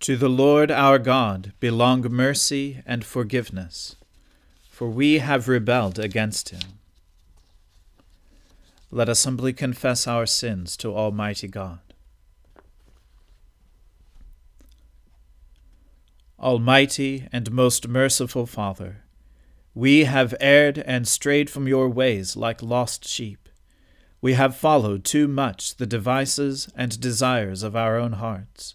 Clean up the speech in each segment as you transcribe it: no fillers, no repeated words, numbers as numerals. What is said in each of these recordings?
To the Lord our God belong mercy and forgiveness, for we have rebelled against him. Let us humbly confess our sins to Almighty God. Almighty and most merciful Father, we have erred and strayed from your ways like lost sheep. We have followed too much the devices and desires of our own hearts.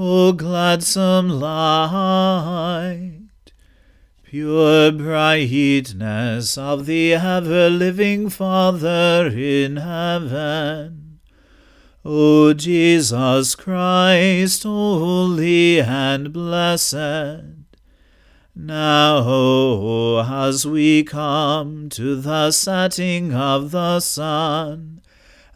O gladsome light, pure brightness of the ever-living Father in heaven, O Jesus Christ, holy and blessed, now as we come to the setting of the sun,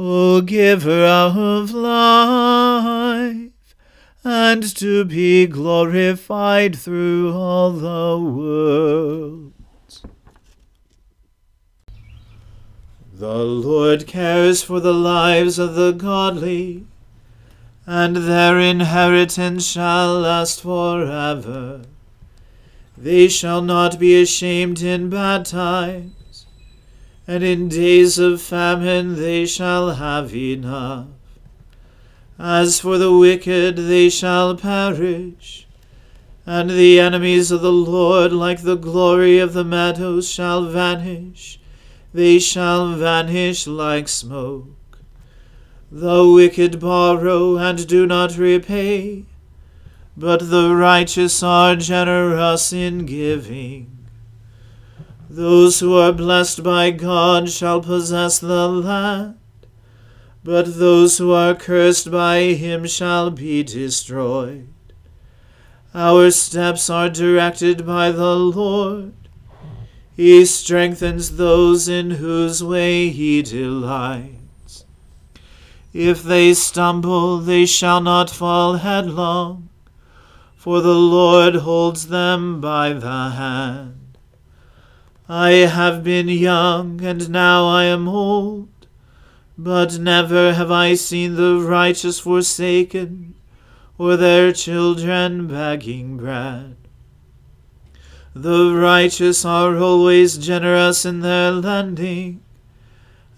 O Giver of life, and to be glorified through all the world. The Lord cares for the lives of the godly, and their inheritance shall last forever. They shall not be ashamed in bad times, and in days of famine they shall have enough. As for the wicked, they shall perish, and the enemies of the Lord, like the glory of the meadows, shall vanish. They shall vanish like smoke. The wicked borrow and do not repay, but the righteous are generous in giving. Those who are blessed by God shall possess the land, but those who are cursed by him shall be destroyed. Our steps are directed by the Lord. He strengthens those in whose way he delights. If they stumble, they shall not fall headlong, for the Lord holds them by the hand. I have been young, and now I am old, but never have I seen the righteous forsaken, or their children begging bread. The righteous are always generous in their lending,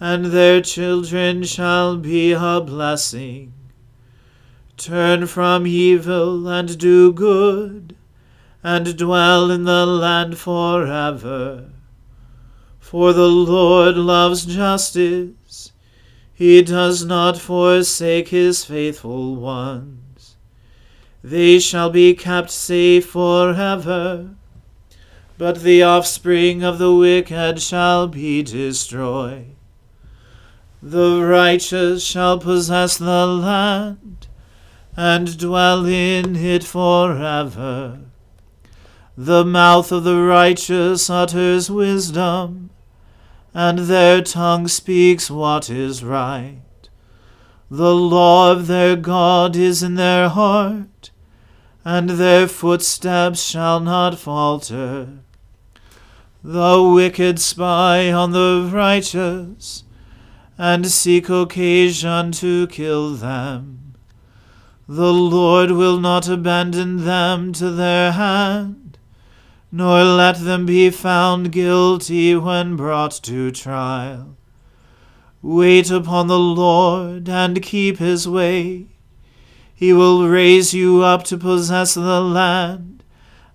and their children shall be a blessing. Turn from evil and do good, and dwell in the land forever. For the Lord loves justice, he does not forsake his faithful ones. They shall be kept safe forever, but the offspring of the wicked shall be destroyed. The righteous shall possess the land, and dwell in it forever. The mouth of the righteous utters wisdom, and their tongue speaks what is right. The law of their God is in their heart, and their footsteps shall not falter. The wicked spy on the righteous, and seek occasion to kill them. The Lord will not abandon them to their hand, nor let them be found guilty when brought to trial. Wait upon the Lord and keep his way. He will raise you up to possess the land,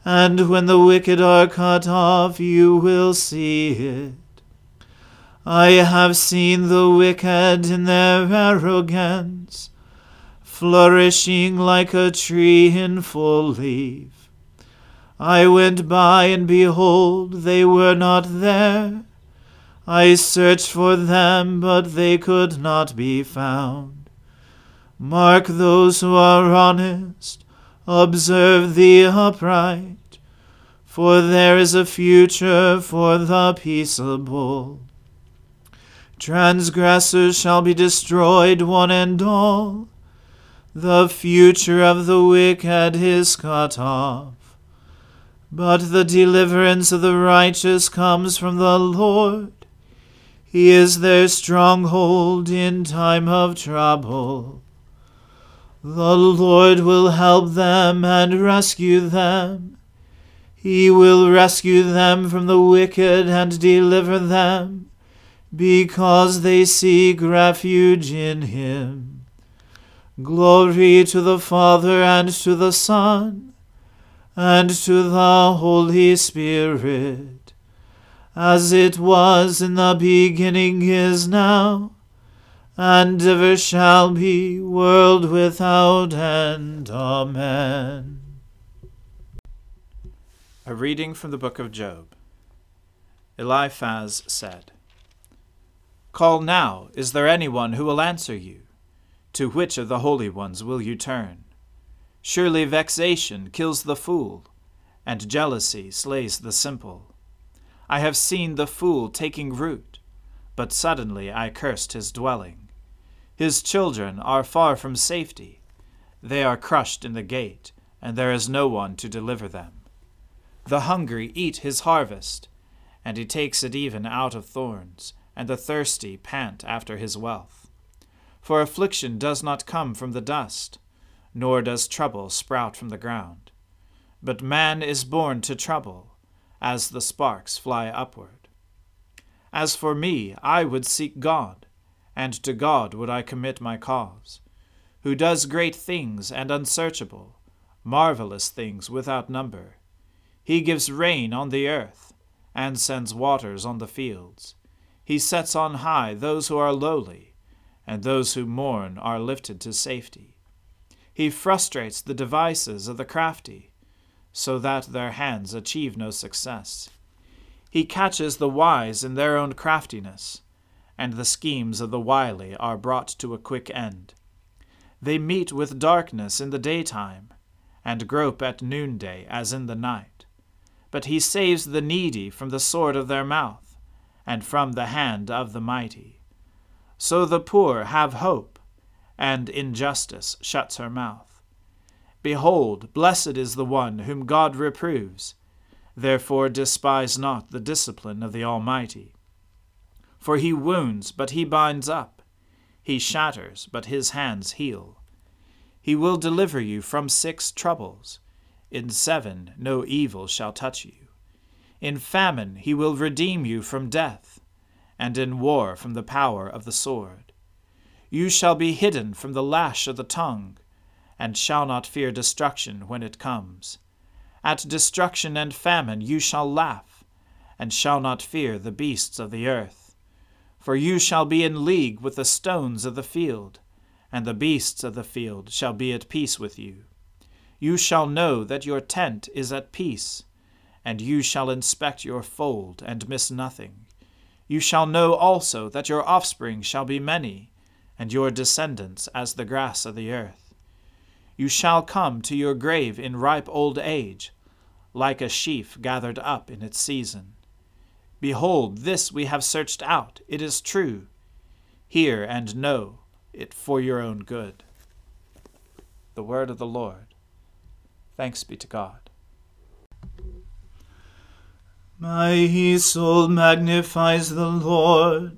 and when the wicked are cut off, you will see it. I have seen the wicked in their arrogance, flourishing like a tree in full leaf. I went by, and behold, they were not there. I searched for them, but they could not be found. Mark those who are honest, observe the upright, for there is a future for the peaceable. Transgressors shall be destroyed, one and all. The future of the wicked is cut off. But the deliverance of the righteous comes from the Lord. He is their stronghold in time of trouble. The Lord will help them and rescue them. He will rescue them from the wicked and deliver them, because they seek refuge in him. Glory to the Father and to the Son, and to the Holy Spirit, as it was in the beginning, is now, and ever shall be, world without end. Amen. A reading from the book of Job. Eliphaz said, Call now, is there anyone who will answer you? To which of the holy ones will you turn? Surely vexation kills the fool, and jealousy slays the simple. I have seen the fool taking root, but suddenly I cursed his dwelling. His children are far from safety. They are crushed in the gate, and there is no one to deliver them. The hungry eat his harvest, and he takes it even out of thorns, and the thirsty pant after his wealth. For affliction does not come from the dust, nor does trouble sprout from the ground. But man is born to trouble, as the sparks fly upward. As for me, I would seek God, and to God would I commit my cause, who does great things and unsearchable, marvelous things without number. He gives rain on the earth, and sends waters on the fields. He sets on high those who are lowly, and those who mourn are lifted to safety. He frustrates the devices of the crafty, so that their hands achieve no success. He catches the wise in their own craftiness, and the schemes of the wily are brought to a quick end. They meet with darkness in the daytime, and grope at noonday as in the night. But he saves the needy from the sword of their mouth, and from the hand of the mighty. So the poor have hope, and injustice shuts her mouth. Behold, blessed is the one whom God reproves. Therefore despise not the discipline of the Almighty. For he wounds, but he binds up. He shatters, but his hands heal. He will deliver you from 6 troubles. In 7 no evil shall touch you. In famine he will redeem you from death, and in war from the power of the sword. You shall be hidden from the lash of the tongue, and shall not fear destruction when it comes. At destruction and famine you shall laugh, and shall not fear the beasts of the earth. For you shall be in league with the stones of the field, and the beasts of the field shall be at peace with you. You shall know that your tent is at peace, and you shall inspect your fold and miss nothing. You shall know also that your offspring shall be many, and your descendants as the grass of the earth. You shall come to your grave in ripe old age, like a sheaf gathered up in its season. Behold, this we have searched out, it is true. Hear and know it for your own good. The word of the Lord. Thanks be to God. My soul magnifies the Lord.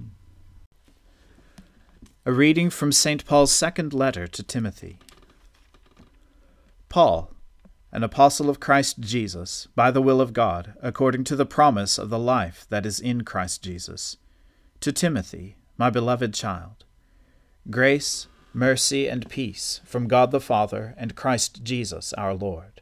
A reading from St. Paul's second letter to Timothy. Paul, an apostle of Christ Jesus, by the will of God, according to the promise of the life that is in Christ Jesus, to Timothy, my beloved child, grace, mercy, and peace from God the Father and Christ Jesus our Lord.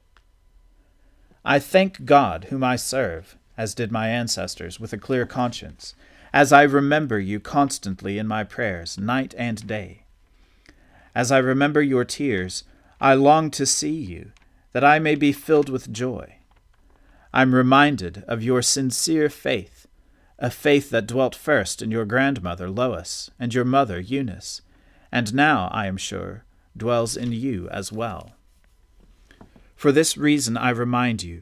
I thank God, whom I serve, as did my ancestors, with a clear conscience, as I remember you constantly in my prayers, night and day. As I remember your tears, I long to see you, that I may be filled with joy. I'm reminded of your sincere faith, a faith that dwelt first in your grandmother Lois and your mother Eunice, and now, I am sure, dwells in you as well. For this reason I remind you,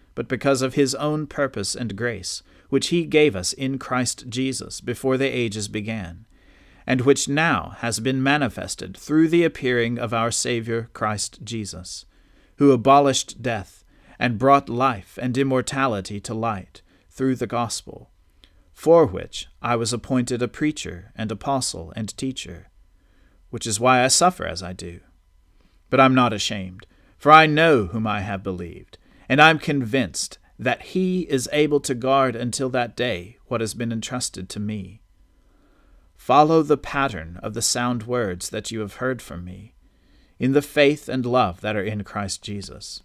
but because of his own purpose and grace, which he gave us in Christ Jesus before the ages began, and which now has been manifested through the appearing of our Saviour Christ Jesus, who abolished death and brought life and immortality to light through the gospel, for which I was appointed a preacher and apostle and teacher, which is why I suffer as I do. But I'm not ashamed, for I know whom I have believed, and I am convinced that he is able to guard until that day what has been entrusted to me. Follow the pattern of the sound words that you have heard from me, in the faith and love that are in Christ Jesus,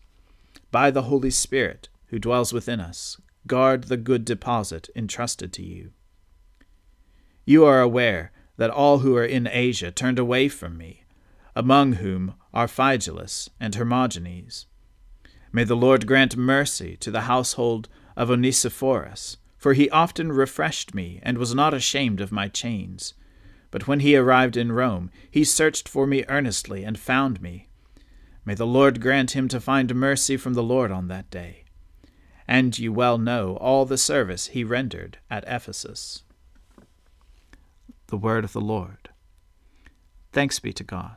by the Holy Spirit who dwells within us, guard the good deposit entrusted to you. You are aware that all who are in Asia turned away from me, among whom are Phygelus and Hermogenes. May the Lord grant mercy to the household of Onesiphorus, for he often refreshed me and was not ashamed of my chains. But when he arrived in Rome, he searched for me earnestly and found me. May the Lord grant him to find mercy from the Lord on that day. And you well know all the service he rendered at Ephesus. The word of the Lord. Thanks be to God.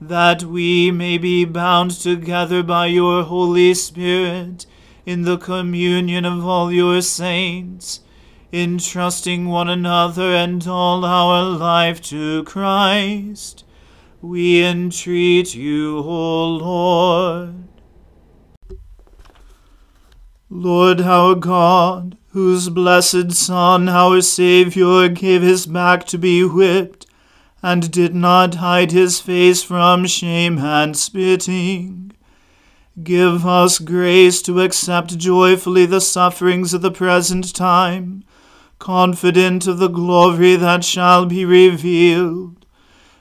that we may be bound together by your Holy Spirit in the communion of all your saints, entrusting one another and all our life to Christ. We entreat you, O Lord. Lord our God, whose blessed Son, our Saviour, gave his back to be whipped, and did not hide his face from shame and spitting, give us grace to accept joyfully the sufferings of the present time, confident of the glory that shall be revealed.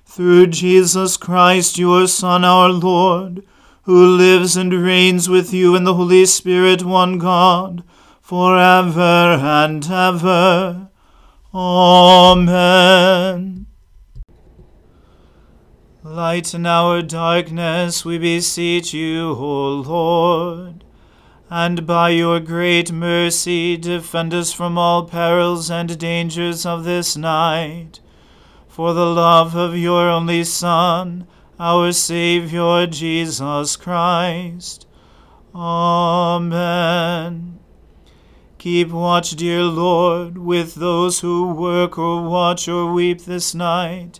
Through Jesus Christ, your Son, our Lord, who lives and reigns with you in the Holy Spirit, one God, forever and ever. Amen. Lighten our darkness, we beseech you, O Lord, and by your great mercy defend us from all perils and dangers of this night. For the love of your only Son, our Saviour Jesus Christ. Amen. Keep watch, dear Lord, with those who work or watch or weep this night,